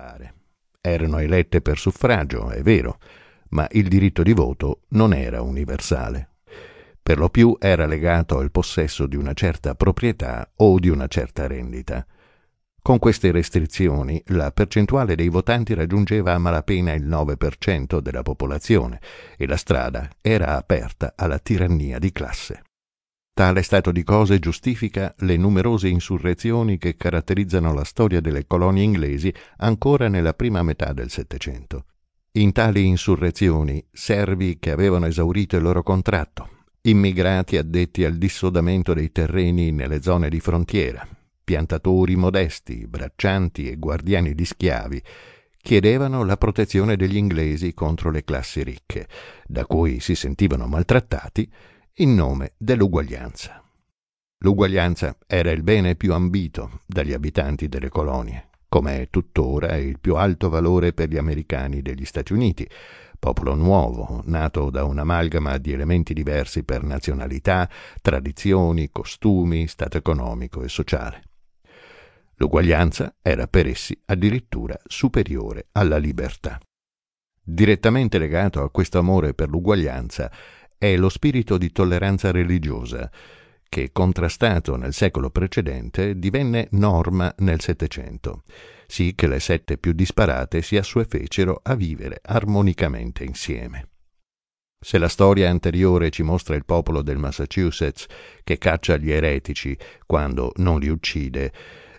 popolare. Erano elette per suffragio, è vero, ma il diritto di voto non era universale. Per lo più era legato al possesso di una certa proprietà o di una certa rendita. Con queste restrizioni, la percentuale dei votanti raggiungeva a malapena il 9% della popolazione e la strada era aperta alla tirannia di classe. Tale stato di cose giustifica le numerose insurrezioni che caratterizzano la storia delle colonie inglesi ancora nella prima metà del Settecento. In tali insurrezioni, servi che avevano esaurito il loro contratto, immigrati addetti al dissodamento dei terreni nelle zone di frontiera, piantatori modesti, braccianti e guardiani di schiavi, chiedevano la protezione degli inglesi contro le classi ricche, da cui si sentivano maltrattati, in nome dell'uguaglianza. L'uguaglianza era il bene più ambito dagli abitanti delle colonie, come è tuttora il più alto valore per gli americani degli Stati Uniti, popolo nuovo, nato da un'amalgama di elementi diversi per nazionalità, tradizioni, costumi, stato economico e sociale. L'uguaglianza era per essi addirittura superiore alla libertà. Direttamente legato a questo amore per l'uguaglianza è lo spirito di tolleranza religiosa che, contrastato nel secolo precedente, divenne norma nel Settecento, sì che le sette più disparate si assuefecero a vivere armonicamente insieme. Se la storia anteriore ci mostra il popolo del Massachusetts che caccia gli eretici quando non li uccide,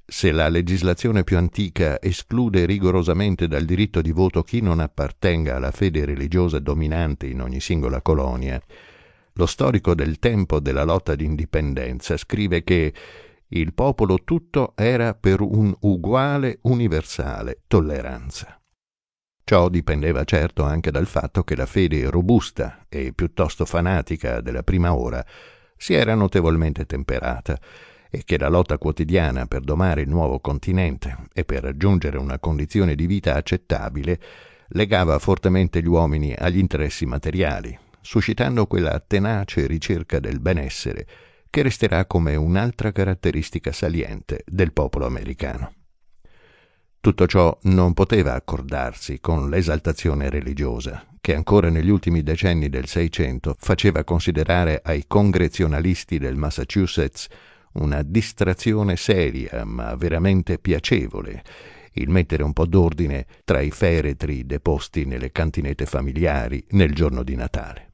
se la legislazione più antica esclude rigorosamente dal diritto di voto chi non appartenga alla fede religiosa dominante in ogni singola colonia, lo storico del tempo della lotta d'indipendenza scrive che il popolo tutto era per un'uguale, universale tolleranza. Ciò dipendeva certo anche dal fatto che la fede robusta e piuttosto fanatica della prima ora si era notevolmente temperata, e che la lotta quotidiana per domare il nuovo continente e per raggiungere una condizione di vita accettabile legava fortemente gli uomini agli interessi materiali, suscitando quella tenace ricerca del benessere che resterà come un'altra caratteristica saliente del popolo americano. Tutto ciò non poteva accordarsi con l'esaltazione religiosa, che ancora negli ultimi decenni del Seicento faceva considerare ai congrezionalisti del Massachusetts una distrazione seria ma veramente piacevole, il mettere un po' d'ordine tra i feretri deposti nelle cantinette familiari nel giorno di Natale.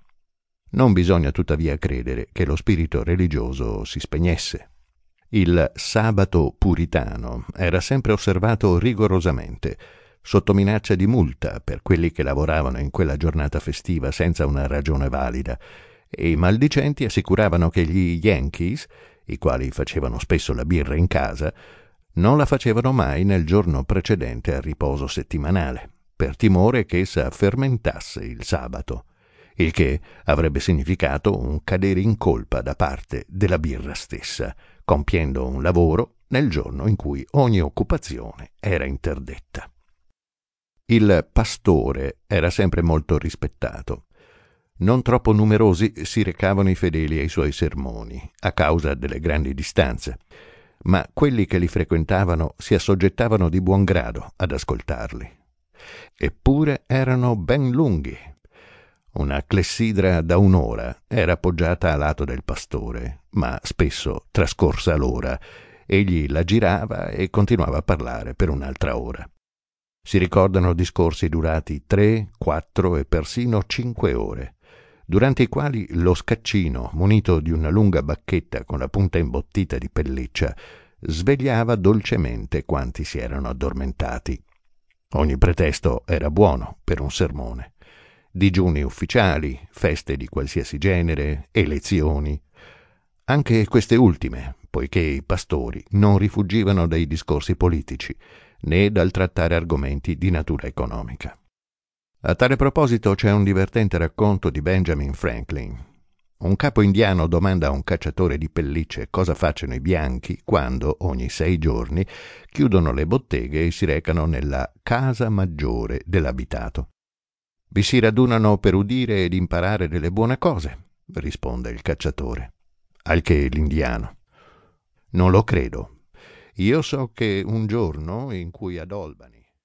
Non bisogna tuttavia credere che lo spirito religioso si spegnesse. Il sabato puritano era sempre osservato rigorosamente, sotto minaccia di multa per quelli che lavoravano in quella giornata festiva senza una ragione valida, e i maldicenti assicuravano che gli Yankees, i quali facevano spesso la birra in casa, non la facevano mai nel giorno precedente al riposo settimanale, per timore che essa fermentasse il sabato, il che avrebbe significato un cadere in colpa da parte della birra stessa, compiendo un lavoro nel giorno in cui ogni occupazione era interdetta. Il pastore era sempre molto rispettato. Non troppo numerosi si recavano i fedeli ai suoi sermoni, a causa delle grandi distanze, ma quelli che li frequentavano si assoggettavano di buon grado ad ascoltarli. Eppure erano ben lunghi. Una clessidra da un'ora era appoggiata a lato del pastore, ma spesso, trascorsa l'ora, egli la girava e continuava a parlare per un'altra ora. Si ricordano discorsi durati 3, 4 e persino 5 ore, durante i quali lo scaccino, munito di una lunga bacchetta con la punta imbottita di pelliccia, svegliava dolcemente quanti si erano addormentati. Ogni pretesto era buono per un sermone. Digiuni ufficiali, feste di qualsiasi genere, elezioni. Anche queste ultime, poiché i pastori non rifuggivano dai discorsi politici, né dal trattare argomenti di natura economica. A tale proposito c'è un divertente racconto di Benjamin Franklin. Un capo indiano domanda a un cacciatore di pellicce cosa facciano i bianchi quando, ogni 6 giorni, chiudono le botteghe e si recano nella casa maggiore dell'abitato. «Vi si radunano per udire ed imparare delle buone cose», risponde il cacciatore. Al che l'indiano: «Non lo credo. Io so che un giorno in cui ad Albany